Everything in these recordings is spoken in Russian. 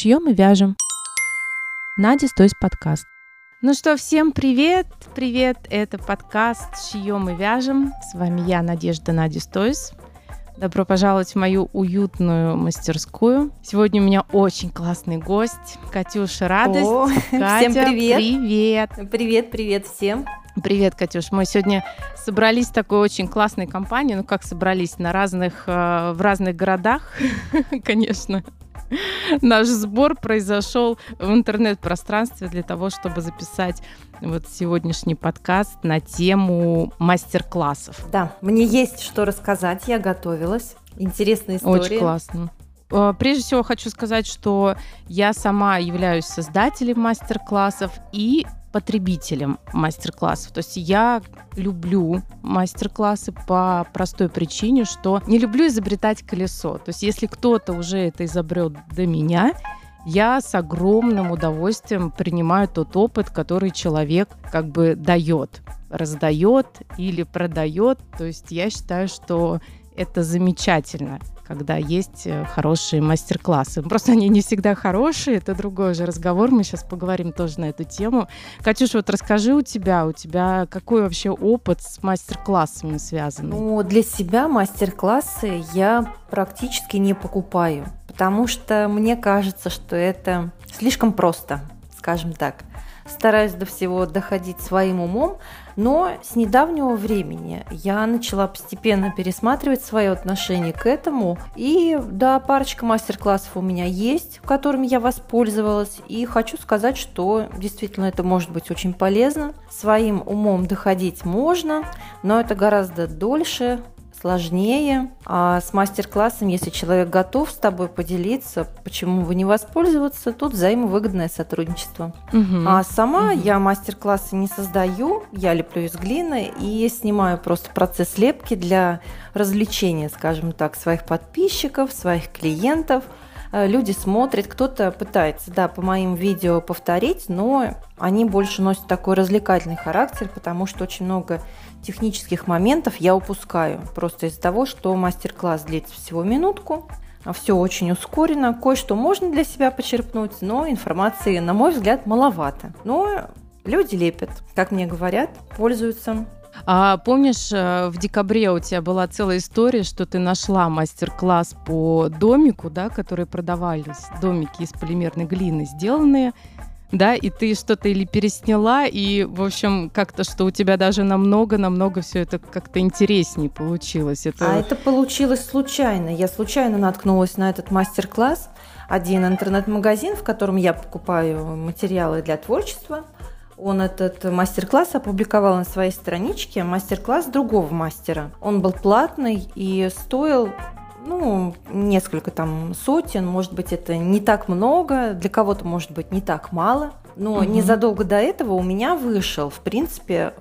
Шьем и вяжем. Надя Стойс подкаст. Ну что, всем привет! Привет! Это подкаст «Шьем и вяжем». С вами я, Надя Стойс. Добро пожаловать в мою уютную мастерскую. Сегодня у меня очень классный гость. Катюша Радость. О, Катя, всем привет! Привет! Привет, привет всем! Привет, Катюш. Мы сегодня собрались в такой очень классной компании. Ну, как собрались? В разных городах, конечно. Наш сбор произошел в интернет-пространстве для того, чтобы записать вот сегодняшний подкаст на тему мастер-классов. Да, мне есть что рассказать, я готовилась. Интересные истории. Очень классно. Прежде всего хочу сказать, что я сама являюсь создателем мастер-классов и потребителем мастер-классов. То есть я люблю мастер-классы по простой причине, что не люблю изобретать колесо. То есть если кто-то уже это изобрел до меня, я с огромным удовольствием принимаю тот опыт, который человек как бы дает, раздает или продает. То есть я считаю, что это замечательно, когда есть хорошие мастер-классы. Просто они не всегда хорошие, это другой же разговор, мы сейчас поговорим тоже на эту тему. Катюша, вот расскажи, у тебя какой вообще опыт с мастер-классами связан? Ну, для себя мастер-классы я практически не покупаю, потому что мне кажется, что это слишком просто, скажем так. Стараюсь до всего доходить своим умом, но с недавнего времени я начала постепенно пересматривать свое отношение к этому. И да, парочка мастер-классов у меня есть, которыми я воспользовалась. И хочу сказать, что действительно это может быть очень полезно. Своим умом доходить можно, но это гораздо дольше, сложнее. А с мастер-классом, если человек готов с тобой поделиться, почему бы не воспользоваться, тут взаимовыгодное сотрудничество. А сама я мастер-классы не создаю, я леплю из глины и снимаю просто процесс лепки для развлечения, скажем так, своих подписчиков, своих клиентов. Люди смотрят, кто-то пытается, да, по моим видео повторить, но они больше носят такой развлекательный характер, потому что очень много технических моментов я упускаю, просто из-за того, что мастер-класс длится всего минутку, все очень ускорено, кое-что можно для себя почерпнуть, но информации, на мой взгляд, маловато. Но люди лепят, как мне говорят, пользуются. А помнишь, в декабре у тебя была целая история, что ты нашла мастер-класс по домику, да, которые продавались, домики из полимерной глины сделанные, да, и ты что-то или пересняла, и, в общем, как-то, что у тебя даже намного все это как-то интереснее получилось. Это получилось случайно. Я случайно наткнулась на этот мастер-класс. Один интернет-магазин, в котором я покупаю материалы для творчества, он этот мастер-класс опубликовал на своей страничке, мастер-класс другого мастера. Он был платный и стоил, несколько там сотен, может быть, это не так много, для кого-то, может быть, не так мало. Но незадолго до этого у меня вышел, в принципе,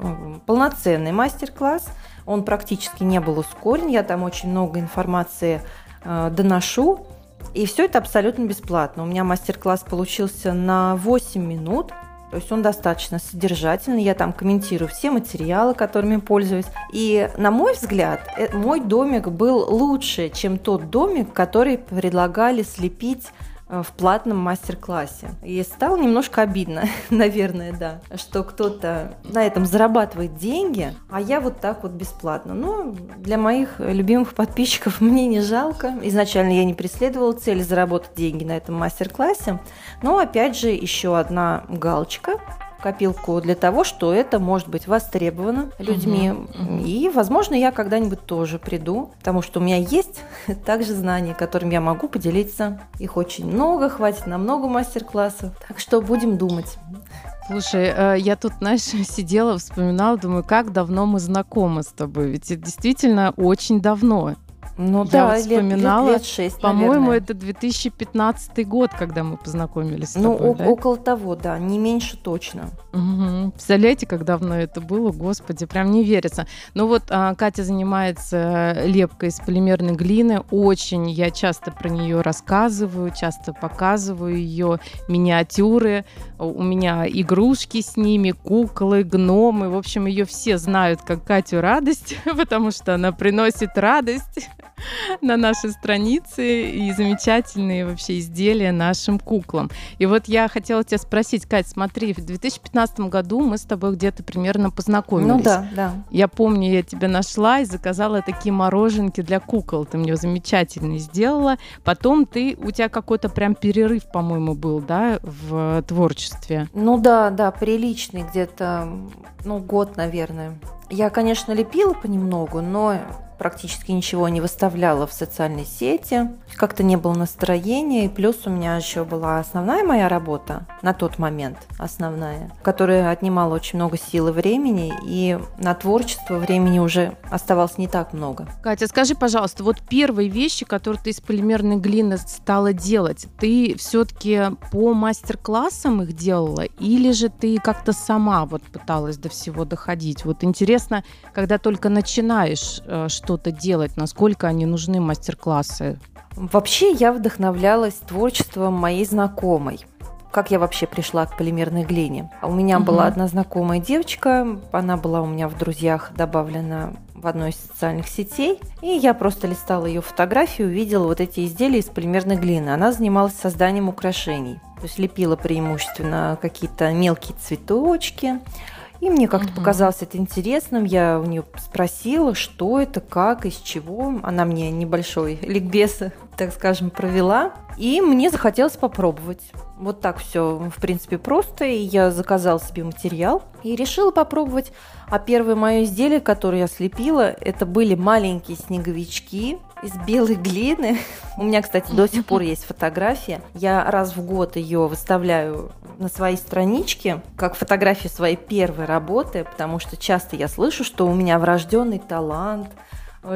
полноценный мастер-класс. Он практически не был ускорен, я там очень много информации доношу. И все это абсолютно бесплатно. У меня мастер-класс получился на 8 минут. То есть он достаточно содержательный, я там комментирую все материалы, которыми пользуюсь. И, на мой взгляд, мой домик был лучше, чем тот домик, который предлагали слепить в платном мастер-классе. И стало немножко обидно, наверное, да, что кто-то на этом зарабатывает деньги, а я вот так вот бесплатно. Но для моих любимых подписчиков мне не жалко. Изначально я не преследовала цели заработать деньги на этом мастер-классе. Но, опять же, еще одна галочка, копилку для того, что это может быть востребовано людьми. И, возможно, я когда-нибудь тоже приду, потому что у меня есть также знания, которыми я могу поделиться. Их очень много, хватит на много мастер-классов. Так что будем думать. Слушай, я тут, знаешь, сидела, вспоминала, думаю, как давно мы знакомы с тобой. Ведь это действительно очень давно. Ну да, вот вспоминала, лет 6, по-моему, наверное. Это 2015 год, когда мы познакомились с тобой, да? Около того, да, не меньше точно. Представляете, как давно это было, господи, прям не верится. Ну вот Катя занимается лепкой из полимерной глины, очень, я часто про нее рассказываю, часто показываю ее миниатюры, у меня игрушки с ними, куклы, гномы, в общем, ее все знают как Катю Радость, потому что она приносит радость. на нашей странице и замечательные вообще изделия нашим куклам. И вот я хотела тебя спросить, Кать, смотри, в 2015 году мы с тобой где-то примерно познакомились. Ну да, да. Я помню, я тебя нашла и заказала такие мороженки для кукол. Ты мне замечательно сделала. Потом у тебя какой-то прям перерыв, по-моему, был, да, в творчестве? Ну да, да, приличный где-то, ну, год, наверное. Я, конечно, лепила понемногу, но практически ничего не выставляла в социальной сети, как-то не было настроения, и плюс у меня еще была основная моя работа на тот момент, которая отнимала очень много сил и времени, и на творчество времени уже оставалось не так много. Катя, скажи, пожалуйста, вот первые вещи, которые ты из полимерной глины стала делать, ты все-таки по мастер-классам их делала, или же ты как-то сама вот пыталась до всего доходить? Вот интересно, когда только начинаешь что-то делать, насколько они нужны мастер-классы? Вообще я вдохновлялась творчеством моей знакомой. Как я вообще пришла к полимерной глине? У меня была одна знакомая девочка, она была у меня в друзьях добавлена в одной из социальных сетей, и я просто листала ее фотографии, увидела вот эти изделия из полимерной глины. Она занималась созданием украшений, то есть лепила преимущественно какие-то мелкие цветочки. И мне как-то показалось это интересным. Я у нее спросила, что это, как, из чего. Она мне небольшой ликбез, так скажем, провела. И мне захотелось попробовать. Вот так все, в принципе, просто. И я заказала себе материал и решила попробовать. А первое мое изделие, которое я слепила, это были маленькие снеговички из белой глины. У меня, кстати, до сих пор есть фотография. Я раз в год ее выставляю на своей страничке, как фотографию своей первой работы, потому что часто я слышу, что у меня врожденный талант,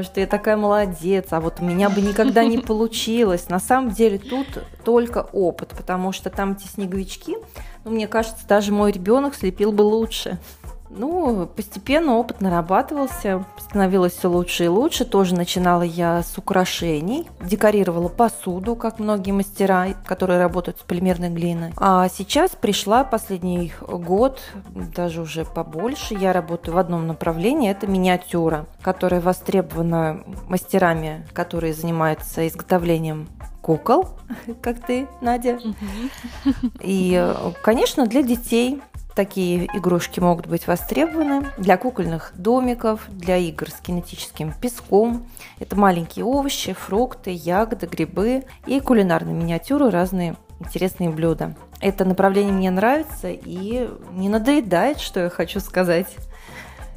что я такая молодец, а вот у меня бы никогда не получилось. На самом деле тут только опыт, потому что там эти снеговички, ну, мне кажется, даже мой ребенок слепил бы лучше. Ну, постепенно опыт нарабатывался, становилось все лучше и лучше. Тоже начинала я с украшений, декорировала посуду, как многие мастера, которые работают с полимерной глиной. А сейчас пришла последний год, даже уже побольше, я работаю в одном направлении, это миниатюра, которая востребована мастерами, которые занимаются изготовлением кукол, как ты, Надя. И, конечно, для детей. Такие игрушки могут быть востребованы для кукольных домиков, для игр с кинетическим песком. Это маленькие овощи, фрукты, ягоды, грибы и кулинарные миниатюры, разные интересные блюда. Это направление мне нравится и не надоедает, что я хочу сказать.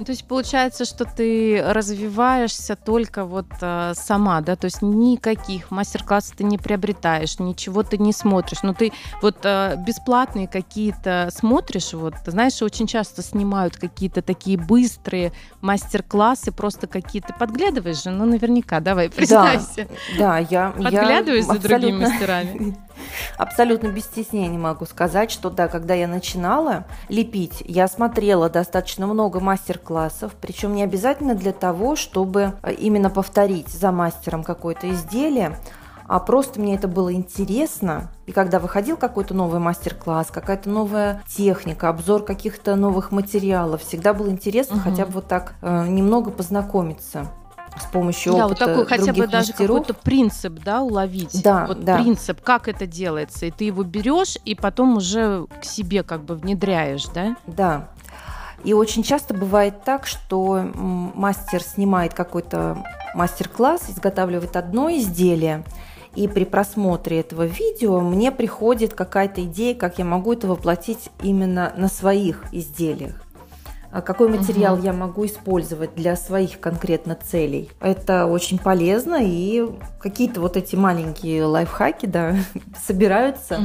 То есть получается, что ты развиваешься только вот сама, да, то есть никаких мастер-классов ты не приобретаешь, ничего ты не смотришь, но ты вот бесплатные какие-то смотришь, вот, знаешь, очень часто снимают какие-то такие быстрые мастер-классы, просто какие-то, подглядываешь же, ну, наверняка, давай, признайся. Да, я подглядываешь за другими мастерами. Абсолютно без стеснения могу сказать, что да, когда я начинала лепить, я смотрела достаточно много мастер-классов, причем не обязательно для того, чтобы именно повторить за мастером какое-то изделие, а просто мне это было интересно. И когда выходил какой-то новый мастер-класс, какая-то новая техника, обзор каких-то новых материалов, всегда было интересно хотя бы вот так немного познакомиться. С помощью опыта, да, вот такой хотя бы даже мастеров. Какой-то принцип, да, уловить. Да, вот да. Принцип, как это делается, и ты его берешь, и потом уже к себе как бы внедряешь, да? Да. И очень часто бывает так, что мастер снимает какой-то мастер-класс, изготавливает одно изделие, и при просмотре этого видео мне приходит какая-то идея, как я могу это воплотить именно на своих изделиях. Какой материал я могу использовать для своих конкретно целей. Это очень полезно, и какие-то вот эти маленькие лайфхаки, да, собираются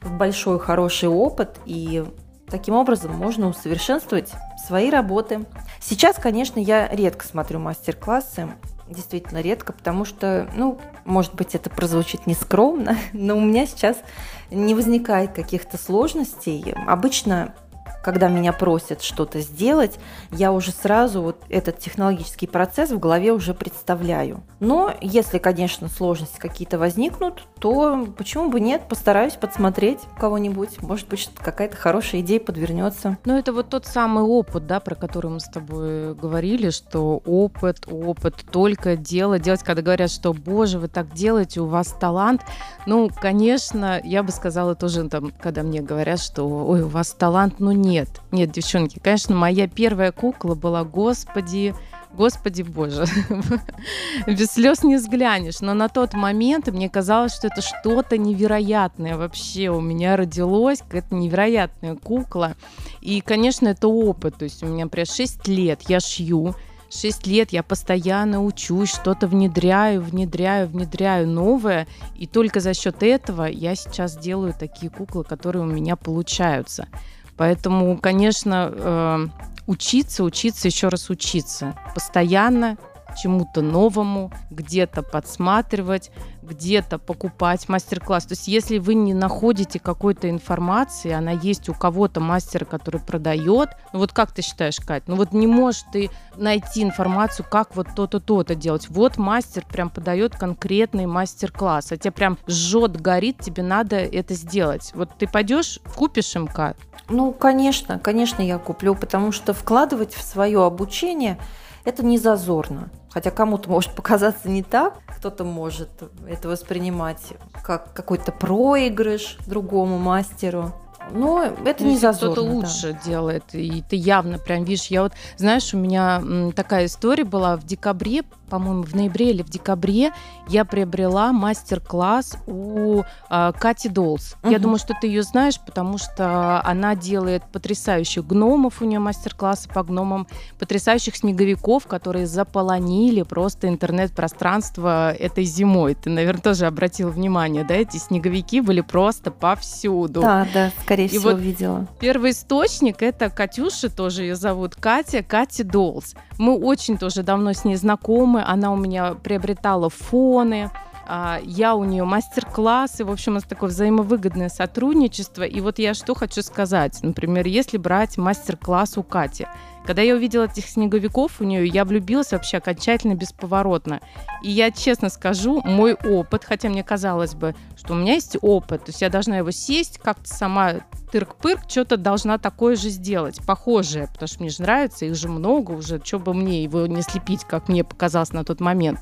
в большой хороший опыт, и таким образом можно усовершенствовать свои работы. Сейчас, конечно, я редко смотрю мастер-классы, действительно редко, потому что, ну, может быть, это прозвучит нескромно, но у меня сейчас не возникает каких-то сложностей. Обычно когда меня просят что-то сделать, я уже сразу вот этот технологический процесс в голове уже представляю. Но если, конечно, сложности какие-то возникнут, то почему бы нет, постараюсь подсмотреть кого-нибудь, может быть, какая-то хорошая идея подвернется. Но это вот тот самый опыт, да, про который мы с тобой говорили, что опыт, только делать, когда говорят, что, боже, вы так делаете, у вас талант. Ну, конечно, я бы сказала тоже, там, когда мне говорят, что, ой, у вас талант, ну нет, девчонки, конечно, моя первая кукла была, господи боже, без слез не взглянешь, но на тот момент мне казалось, что это что-то невероятное вообще у меня родилось, какая-то невероятная кукла, и, конечно, это опыт, то есть у меня прям 6 лет я шью, 6 лет я постоянно учусь, что-то внедряю новое, и только за счет этого я сейчас делаю такие куклы, которые у меня получаются. Поэтому, конечно, учиться, еще раз учиться. Постоянно чему-то новому, где-то подсматривать, где-то покупать мастер-класс. То есть если вы не находите какой-то информации, она есть у кого-то мастера, который продает. Ну вот как ты считаешь, Кать? Ну вот не можешь ты найти информацию, как вот то-то, то-то делать. Вот мастер прям подает конкретный мастер-класс, а тебя прям жжет, горит, тебе надо это сделать. Вот ты пойдешь, купишь МК? Ну, конечно, я куплю, потому что вкладывать в свое обучение это не зазорно. Хотя кому-то может показаться не так, кто-то может это воспринимать как какой-то проигрыш другому мастеру. Но это не зазорно. Кто-то лучше делает, и ты явно прям видишь. Я вот, знаешь, у меня такая история была в декабре, по-моему, в ноябре или в декабре я приобрела мастер-класс у Кати Доллс. Я думаю, что ты ее знаешь, потому что она делает потрясающих гномов, у нее мастер-классы по гномам, потрясающих снеговиков, которые заполонили просто интернет-пространство этой зимой. Ты, наверное, тоже обратила внимание, да, эти снеговики были просто повсюду. Да, скорее всего, вот видела. Первый источник — это Катюша, тоже ее зовут, Кати Доллс. Мы очень тоже давно с ней знакомы, она у меня приобретала фоны, я у нее мастер-классы, в общем, у нас такое взаимовыгодное сотрудничество. И вот я что хочу сказать, например, если брать мастер-класс у Кати. Когда я увидела этих снеговиков у нее, я влюбилась вообще окончательно, бесповоротно. И я честно скажу, мой опыт, хотя мне казалось бы, что у меня есть опыт, то есть я должна его сесть, как-то сама тырк-пырк, что-то должна такое же сделать, похожее, потому что мне же нравится, их же много уже, что бы мне его не слепить, как мне показалось на тот момент.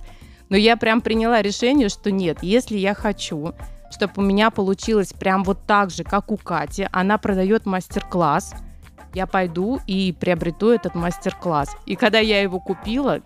Но я прям приняла решение, что нет, если я хочу, чтобы у меня получилось прям вот так же, как у Кати, она продает мастер-класс, я пойду и приобрету этот мастер-класс. И когда я его купила,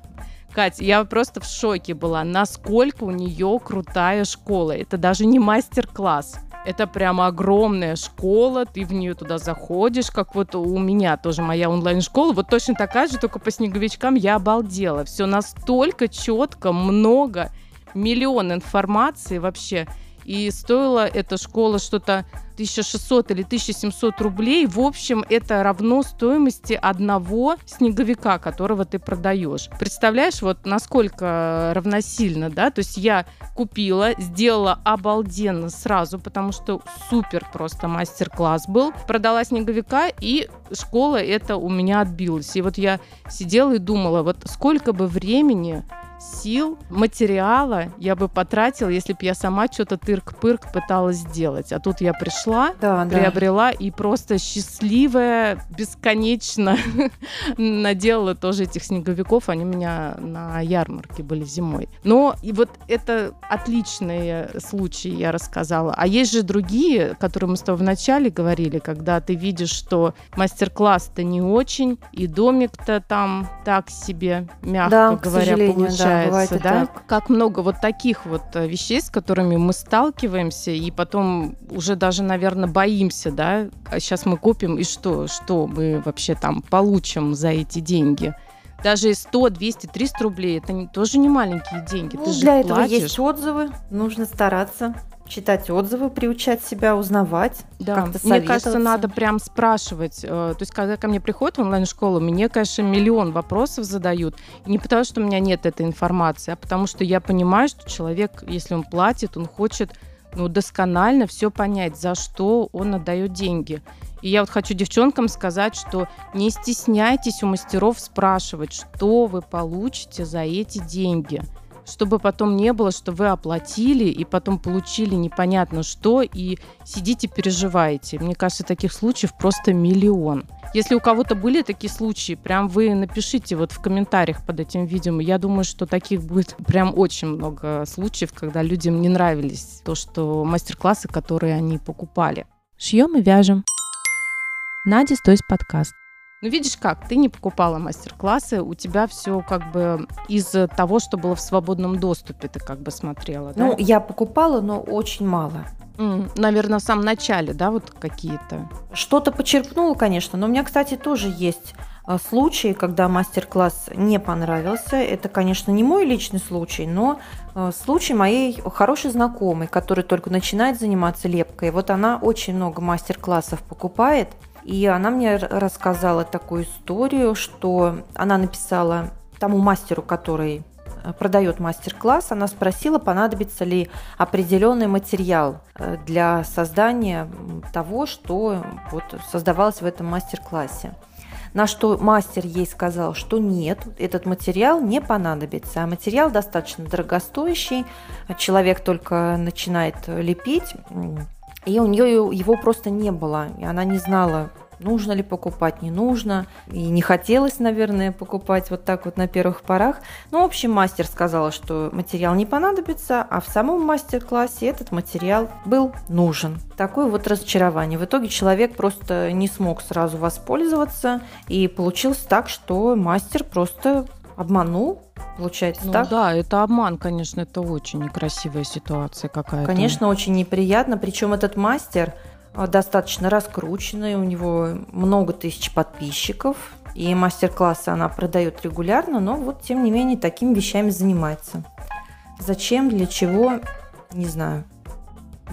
Кать, я просто в шоке была, насколько у нее крутая школа. Это даже не мастер-класс, это прямо огромная школа, ты в нее туда заходишь, как вот у меня тоже моя онлайн-школа, вот точно такая же, только по снеговичкам. Я обалдела. Все настолько четко, много, миллион информации вообще. И стоила эта школа что-то 1600 или 1700 рублей. В общем, это равно стоимости одного снеговика, которого ты продаешь. Представляешь, вот насколько равносильно, да? То есть я купила, сделала обалденно сразу, потому что супер просто мастер-класс был. Продала снеговика, и школа эта у меня отбилась. И вот я сидела и думала, вот сколько бы времени, сил, материала я бы потратила, если бы я сама что-то тырк-пырк пыталась сделать. А тут я пришла, приобрела и просто счастливая, бесконечно наделала тоже этих снеговиков. Они у меня на ярмарке были зимой. Но и вот это отличные случаи я рассказала. А есть же другие, которые мы с тобой вначале говорили, когда ты видишь, что мастер-класс-то не очень, и домик-то там так себе, мягко говоря, получается. Да? Как много вот таких вот вещей, с которыми мы сталкиваемся, и потом уже даже, наверное, боимся, да, а сейчас мы купим, и что мы вообще там получим за эти деньги? Даже 100, 200, 300 рублей, это тоже не маленькие деньги. Ну, ты для этого платишь. Есть отзывы, нужно стараться. Читать отзывы, приучать себя, узнавать, как-то советоваться. Мне кажется, надо прям спрашивать. То есть, когда ко мне приходят в онлайн-школу, мне, конечно, миллион вопросов задают. И не потому, что у меня нет этой информации, а потому что я понимаю, что человек, если он платит, он хочет досконально все понять, за что он отдает деньги. И я вот хочу девчонкам сказать, что не стесняйтесь у мастеров спрашивать, что вы получите за эти деньги, чтобы потом не было, что вы оплатили и потом получили непонятно что и сидите переживаете. Мне кажется, таких случаев просто миллион. Если у кого-то были такие случаи, прям вы напишите вот в комментариях под этим видео. Я думаю, что таких будет прям очень много случаев, когда людям не нравились то, что мастер-классы, которые они покупали. Шьем и вяжем. Надя Стойс подкаст. Ну, видишь как, ты не покупала мастер-классы, у тебя все как бы из того, что было в свободном доступе, ты как бы смотрела, да? Ну, я покупала, но очень мало. Наверное, в самом начале, да, вот какие-то? Что-то почерпнула, конечно, но у меня, кстати, тоже есть случаи, когда мастер-класс не понравился. Это, конечно, не мой личный случай, но случай моей хорошей знакомой, которая только начинает заниматься лепкой. Вот она очень много мастер-классов покупает. И она мне рассказала такую историю, что она написала тому мастеру, который продает мастер-класс, она спросила, понадобится ли определенный материал для создания того, что вот создавалось в этом мастер-классе. На что мастер ей сказал, что нет, этот материал не понадобится. А материал достаточно дорогостоящий, человек только начинает лепить, и у нее его просто не было. И она не знала, нужно ли покупать, не нужно. И не хотелось, наверное, покупать вот так вот на первых порах. Ну, в общем, мастер сказала, что материал не понадобится, а в самом мастер-классе этот материал был нужен. Такое вот разочарование. В итоге человек просто не смог сразу воспользоваться. И получилось так, что мастер просто обманул. Получается, ну, так? Да, это обман, конечно, это очень некрасивая ситуация какая-то. Конечно, очень неприятно, причем этот мастер достаточно раскрученный, у него много тысяч подписчиков, и мастер-классы она продает регулярно, но вот, тем не менее, такими вещами занимается. Зачем, для чего, не знаю.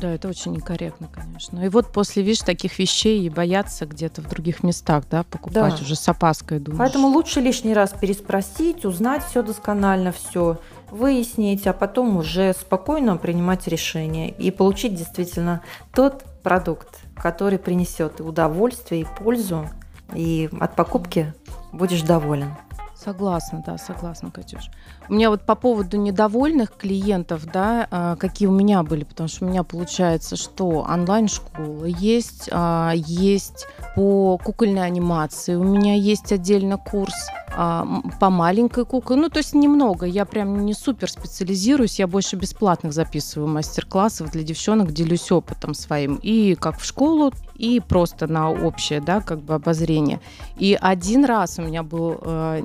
Да, это очень некорректно, конечно. И вот после, видишь, таких вещей и боятся где-то в других местах, да, покупать, да, уже с опаской, думаешь. Поэтому лучше лишний раз переспросить, узнать все досконально, все выяснить, а потом уже спокойно принимать решение и получить действительно тот продукт, который принесет удовольствие и пользу, и от покупки будешь доволен. Согласна, да, согласна, Катюш. У меня вот по поводу недовольных клиентов, да, какие у меня были, потому что у меня получается, что онлайн-школа есть, есть по кукольной анимации, у меня есть отдельно курс по маленькой кукле, ну, то есть немного, я прям не супер специализируюсь, я больше бесплатных записываю мастер-классов для девчонок, делюсь опытом своим, и как в школу, и просто на общее, да, как бы обозрение. И один раз у меня была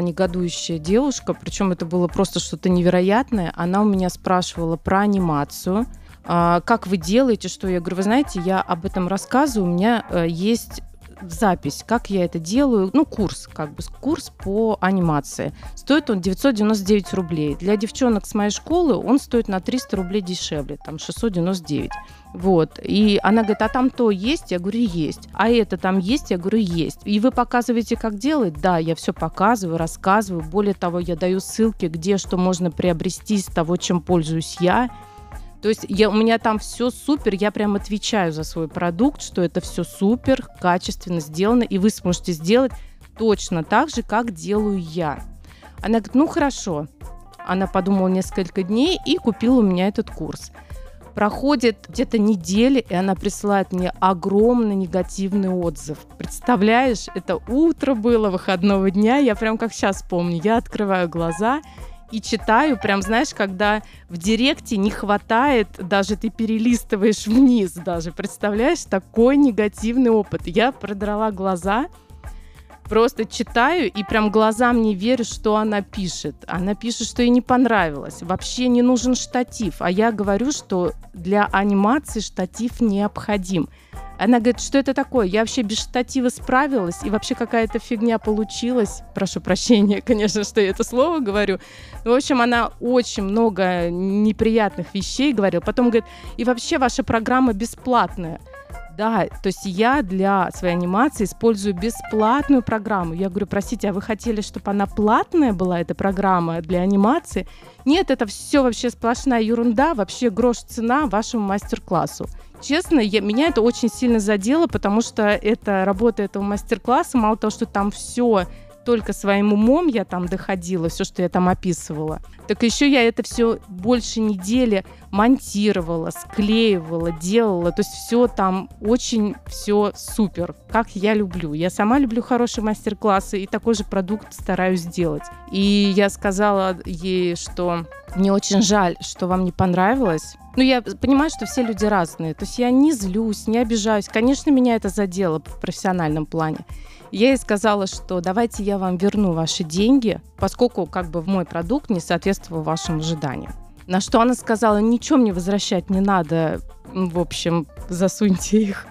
негодующая девушка, причем это было просто что-то невероятное, она у меня спрашивала про анимацию, как вы делаете, что я говорю, вы знаете, я об этом рассказываю, у меня есть запись, как я это делаю, ну, курс, как бы, курс по анимации. Стоит он 999 рублей. Для девчонок с моей школы он стоит на 300 рублей дешевле, там 699. Вот. И она говорит, а там то есть? Я говорю, есть. А это там есть? Я говорю, есть. И вы показываете, как делать? Да, я все показываю, рассказываю. Более того, я даю ссылки, где что можно приобрести из того, чем пользуюсь я. То есть у меня там все супер, я прям отвечаю за свой продукт, что это все супер, качественно сделано, и вы сможете сделать точно так же, как делаю я. Она говорит, ну хорошо. Она подумала несколько дней и купила у меня этот курс. Проходит где-то неделя, и она присылает мне огромный негативный отзыв. Представляешь, это утро было выходного дня, я прям как сейчас помню, я открываю глаза и читаю, прям, знаешь, когда в директе не хватает, даже ты перелистываешь вниз даже, представляешь, такой негативный опыт. Я продрала глаза, просто читаю и прям глазам не верю, что она пишет. Она пишет, что ей не понравилось, вообще не нужен штатив, а я говорю, что для анимации штатив необходим. Она говорит, что это такое? Я вообще без штатива справилась, и вообще какая-то фигня получилась. Прошу прощения, конечно, что я это слово говорю. Но, в общем, она очень много неприятных вещей говорила. Потом говорит, и вообще ваша программа бесплатная. Да, то есть я для своей анимации использую бесплатную программу. Я говорю, простите, а вы хотели, чтобы она платная была, эта программа для анимации? Нет, это все вообще сплошная ерунда, вообще грош цена вашему мастер-классу. Честно, меня это очень сильно задело, потому что это работа этого мастер-класса. Мало того, что там все только своим умом я там доходила, все, что я там описывала, так еще я это все больше недели монтировала, склеивала, делала. То есть все там очень все супер, как я люблю. Я сама люблю хорошие мастер-классы и такой же продукт стараюсь делать. И я сказала ей, что мне очень жаль, что вам не понравилось. Ну, я понимаю, что все люди разные. То есть я не злюсь, не обижаюсь. Конечно, меня это задело в профессиональном плане. Я ей сказала, что давайте я вам верну ваши деньги, поскольку как бы мой продукт не соответствовал вашим ожиданиям. На что она сказала: ничего мне возвращать не надо, в общем, засуньте их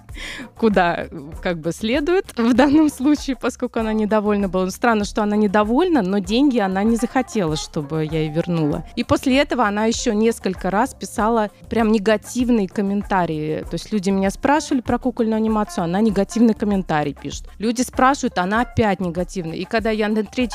куда как бы следует в данном случае, поскольку она недовольна была. Странно, что она недовольна, но деньги она не захотела, чтобы я ей вернула. И после этого она еще несколько раз писала прям негативные комментарии. То есть люди меня спрашивали про кукольную анимацию, она негативный комментарий пишет. Люди спрашивают, она опять негативная. И когда я на 3-4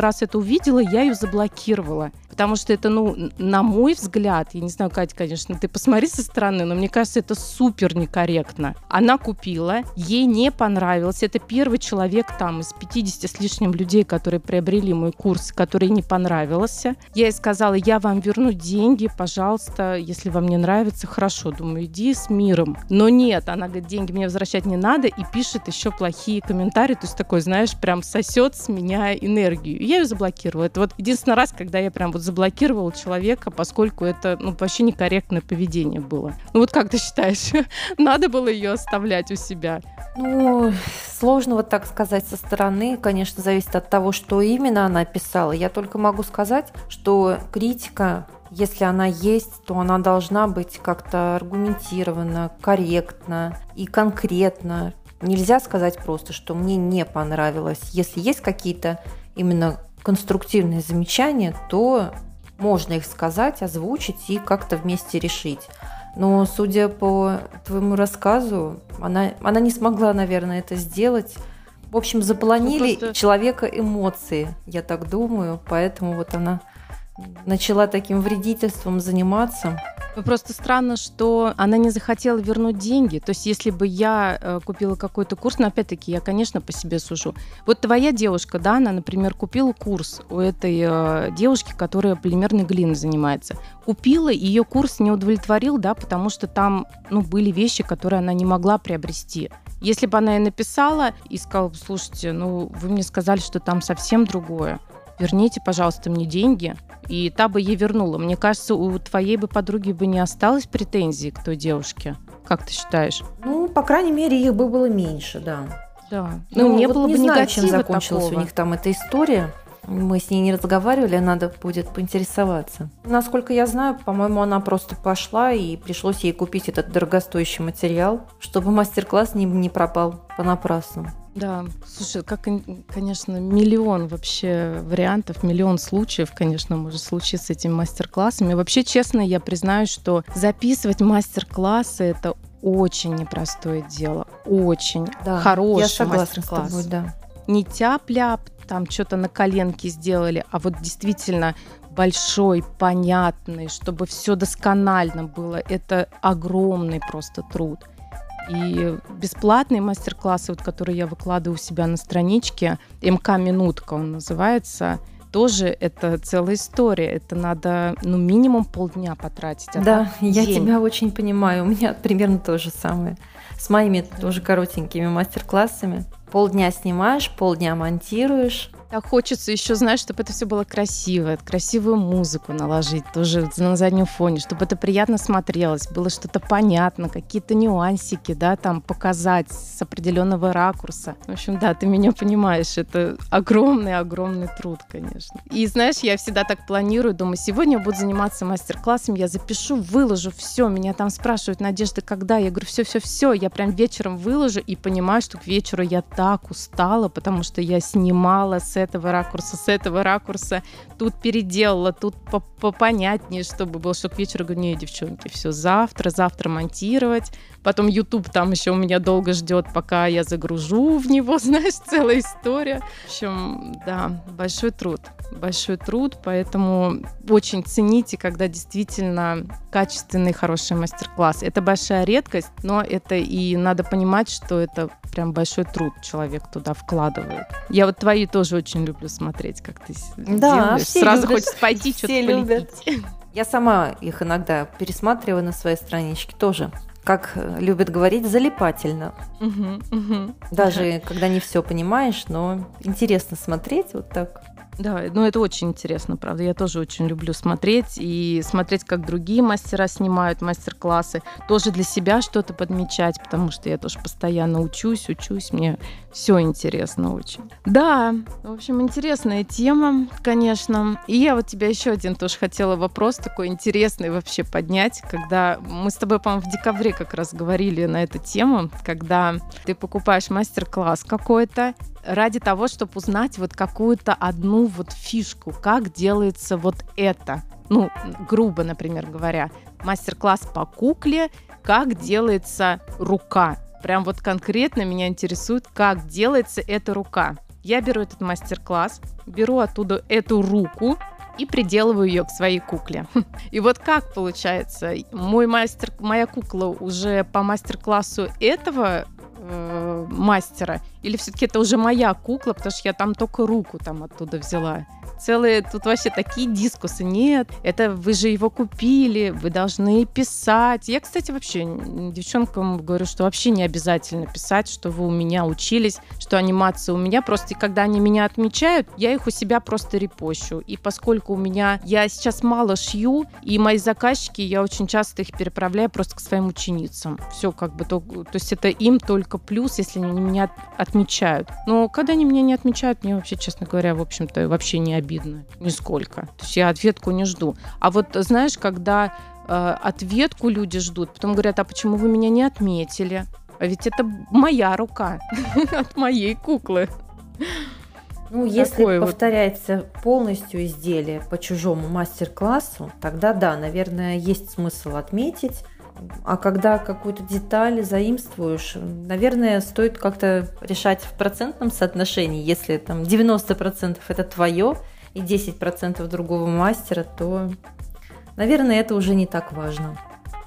раз это увидела, я ее заблокировала. Потому что это, ну, на мой взгляд, я не знаю, Катя, конечно, ты посмотри со стороны, но мне кажется, это супер некорректно. Она купила, ей не понравилось. Это первый человек там из 50 с лишним людей, которые приобрели мой курс, который не понравился. Я ей сказала: я вам верну деньги, пожалуйста, если вам не нравится, хорошо. Думаю, иди с миром. Но нет, она говорит: деньги мне возвращать не надо, и пишет еще плохие комментарии. То есть такой, знаешь, прям сосет с меня энергию. И я ее заблокировала. Это вот единственный раз, когда я прям вот заблокировала человека, поскольку это, ну, вообще некорректное поведение было. Ну вот как ты считаешь, надо было ее оставлять у себя? Ну, сложно вот так сказать со стороны. Конечно, зависит от того, что именно она писала. Я только могу сказать, что критика, если она есть, то она должна быть как-то аргументирована, корректна и конкретна. Нельзя сказать просто, что мне не понравилось. Если есть какие-то именно конструктивные замечания, то можно их сказать, озвучить и как-то вместе решить. Но, судя по твоему рассказу, она не смогла, наверное, это сделать. В общем, заполонили человека эмоции, я так думаю, поэтому вот она начала таким вредительством заниматься. Просто странно, что она не захотела вернуть деньги. То есть если бы я купила какой-то курс, но опять-таки я, конечно, по себе сужу. Вот твоя девушка, да, она, например, купила курс у этой девушки, которая полимерной глиной занимается. Купила, ее курс не удовлетворил, да, потому что там, ну, были вещи, которые она не могла приобрести. Если бы она ей написала и сказала: слушайте, ну, вы мне сказали, что там совсем другое, верните, пожалуйста, мне деньги, и та бы ей вернула. Мне кажется, у твоей бы подруги бы не осталось претензий к той девушке. Как ты считаешь? Ну, по крайней мере, их бы было меньше, да. Да. Ну, не вот было бы негатива такого. Чем закончилась у них там эта история. Мы с ней не разговаривали, надо будет поинтересоваться. Насколько я знаю, по-моему, она просто пошла, и пришлось ей купить этот дорогостоящий материал, чтобы мастер-класс не пропал понапрасну. Да, слушай, как, конечно, миллион вообще вариантов, миллион случаев, конечно, может случиться с этими мастер-классами. Вообще, честно, я признаюсь, что записывать мастер-классы – это очень непростое дело, очень, да, хороший мастер-класс. С тобой, да. Не тяп-ляп, там что-то на коленке сделали, а вот действительно большой, понятный, чтобы все досконально было. Это огромный просто труд. И бесплатные мастер-классы, вот, которые я выкладываю у себя на страничке, МК «Минутка» он называется, тоже это целая история. Это надо, ну, минимум полдня потратить. А да, я тебя очень понимаю. У меня примерно то же самое. С моими тоже коротенькими мастер-классами. Полдня снимаешь, полдня монтируешь. Так хочется еще, знаешь, чтобы это все было красиво, красивую музыку наложить тоже на заднем фоне, чтобы это приятно смотрелось, было что-то понятно, какие-то нюансики, да, там показать с определенного ракурса. В общем, да, ты меня понимаешь, это огромный-огромный труд, конечно. И знаешь, я всегда так планирую, думаю, сегодня я буду заниматься мастер-классом, я запишу, выложу все, меня там спрашивают: Надежда, когда? Я говорю: все-все-все, я прям вечером выложу, и понимаю, что к вечеру я так устала, потому что я снимала с этого ракурса, тут переделала, тут попонятнее, чтобы было, что к вечеру говорю: не, девчонки, все завтра монтировать, потом YouTube там еще у меня долго ждет, пока я загружу в него, знаешь, целая история. В общем, да, большой труд, поэтому очень цените, когда действительно качественный, хороший мастер-класс. Это большая редкость, но это и надо понимать, что это прям большой труд человек туда вкладывает. Я вот твои тоже очень люблю смотреть, как ты делаешь. Все сразу любят, хочется пойти, что-то полепить. Я сама их иногда пересматриваю на своей страничке тоже. Как любят говорить, залипательно. Даже когда не все понимаешь, но интересно смотреть вот так. Да, ну это очень интересно, правда. Я тоже очень люблю смотреть, как другие мастера снимают мастер-классы. Тоже для себя что-то подмечать, потому что я тоже постоянно учусь. Мне все интересно очень. Да, в общем, интересная тема, конечно. И я вот тебя еще один тоже хотела вопрос такой интересный вообще поднять, когда мы с тобой, по-моему, в декабре как раз говорили на эту тему, когда ты покупаешь мастер-класс какой-то, ради того, чтобы узнать вот какую-то одну вот фишку, как делается вот это. Ну, грубо, например, говоря, мастер-класс по кукле, как делается рука. Прям вот конкретно меня интересует, как делается эта рука. Я беру этот мастер-класс, беру оттуда эту руку и приделываю ее к своей кукле. И вот как получается, моя кукла уже по мастер-классу этого мастера, или все-таки это уже моя кукла, потому что я там только руку там оттуда взяла. Целые тут вообще такие дискусы. Нет, это вы же его купили, вы должны писать. Я, кстати, вообще девчонкам говорю, что вообще не обязательно писать, что вы у меня учились, что анимация у меня. Просто когда они меня отмечают, я их у себя просто репощу. И поскольку я сейчас мало шью, и мои заказчики, я очень часто их переправляю просто к своим ученицам. Все как бы, то есть это им только плюс, если они меня отмечают. Но когда они меня не отмечают, мне вообще, честно говоря, в общем-то, вообще не обидно нисколько. То есть я ответку не жду. А вот знаешь, когда ответку люди ждут, потом говорят: а почему вы меня не отметили? А ведь это моя рука от моей куклы. Ну, если повторяется полностью изделие по чужому мастер-классу, тогда да, наверное, есть смысл отметить. А когда какую-то деталь заимствуешь, наверное, стоит как-то решать в процентном соотношении. Если там 90% это твое и 10% другого мастера, то, наверное, это уже не так важно.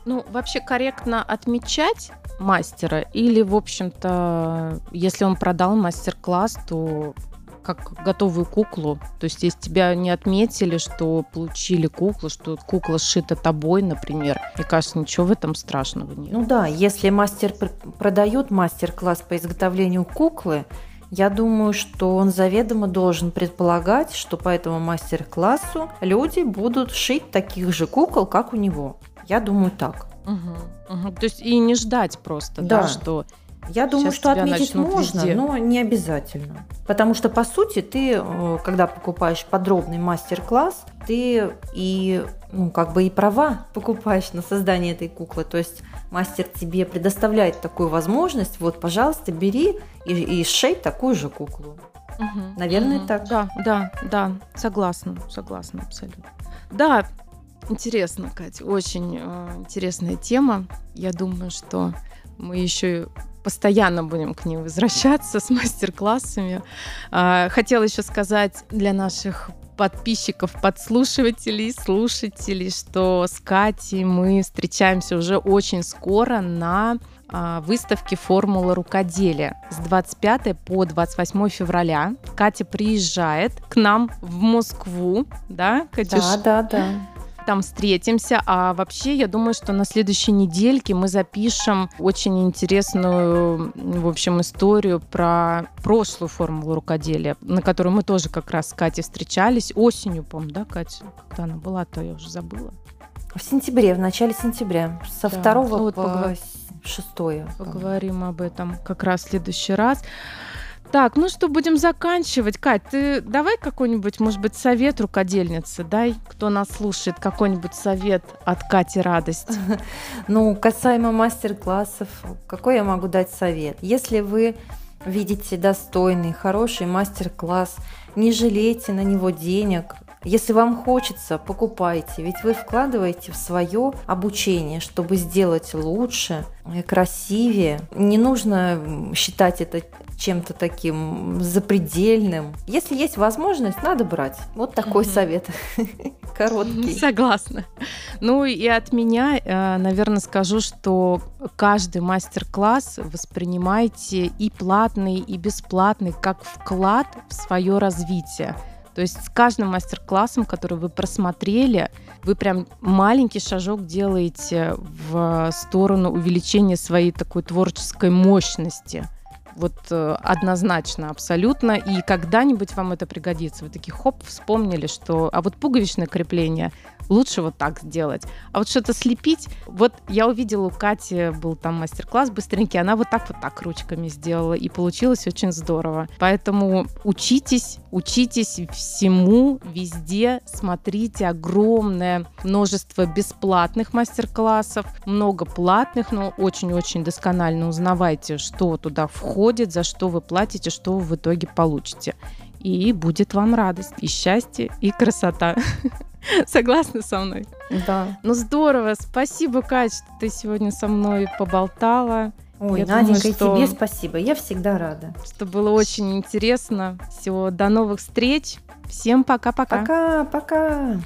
Ну, вообще корректно отмечать мастера или, в общем-то, если он продал мастер-класс, то как готовую куклу. То есть если тебя не отметили, что получили куклу, что кукла сшита тобой, например, мне кажется, ничего в этом страшного нет. Ну да, если мастер продает мастер-класс по изготовлению куклы, я думаю, что он заведомо должен предполагать, что по этому мастер-классу люди будут шить таких же кукол, как у него. Я думаю, так. То есть и не ждать просто, да, что... Я думаю, что отметить можно, но не обязательно. Потому что, по сути, ты, когда покупаешь подробный мастер-класс, ты и права покупаешь на создание этой куклы. То есть мастер тебе предоставляет такую возможность: вот, пожалуйста, бери и сшей такую же куклу. Наверное, так. Да, согласна абсолютно. Да, интересно, Катя, очень интересная тема. Я думаю, что мы еще постоянно будем к ней возвращаться с мастер-классами. Хотела еще сказать для наших подписчиков, подслушивателей, слушателей, что с Катей мы встречаемся уже очень скоро на выставке «Формула рукоделия» с 25 по 28 февраля. Катя приезжает к нам в Москву, да, Катюш? Да. Там встретимся, а вообще я думаю, что на следующей недельке мы запишем очень интересную, в общем, историю про прошлую «Формулу рукоделия», на которую мы тоже как раз с Катей встречались осенью, по-моему, да, Катя? Когда она была-то, я уже забыла. В начале сентября, со 2 по 6. Поговорим об этом как раз в следующий раз. Так, ну что, будем заканчивать. Кать, ты давай какой-нибудь, может быть, совет рукодельнице дай, кто нас слушает, какой-нибудь совет от Кати Радость. Ну, касаемо мастер-классов, какой я могу дать совет? Если вы Видите достойный, хороший мастер-класс, не жалейте на него денег. Если вам хочется, покупайте, ведь вы вкладываете в свое обучение, чтобы сделать лучше, красивее. Не нужно считать это чем-то таким запредельным. Если есть возможность, надо брать. Вот такой совет короткий. Согласна. Ну и от меня, наверное, скажу, что каждый мастер-класс воспринимайте и платный, и бесплатный как вклад в свое развитие. То есть с каждым мастер-классом, который вы просмотрели, вы прям маленький шажок делаете в сторону увеличения своей такой творческой мощности. Вот однозначно, абсолютно. И когда-нибудь вам это пригодится. Вы такие, хоп, вспомнили, что... А вот пуговичное крепление лучше вот так сделать. А вот что-то слепить... Вот я увидела, у Кати был там мастер-класс быстренький, она вот так ручками сделала, и получилось очень здорово. Поэтому учитесь, учитесь всему, везде. Смотрите огромное множество бесплатных мастер-классов, много платных, но очень-очень досконально узнавайте, что туда входит, за что вы платите, что вы в итоге получите. И будет вам радость, и счастье, и красота. Согласны со мной? Да. Ну здорово, спасибо, Кать, что ты сегодня со мной поболтала. Ой, Наденька, и тебе спасибо, я всегда рада. Что было очень интересно. Всего, до новых встреч. Всем пока-пока. Пока-пока.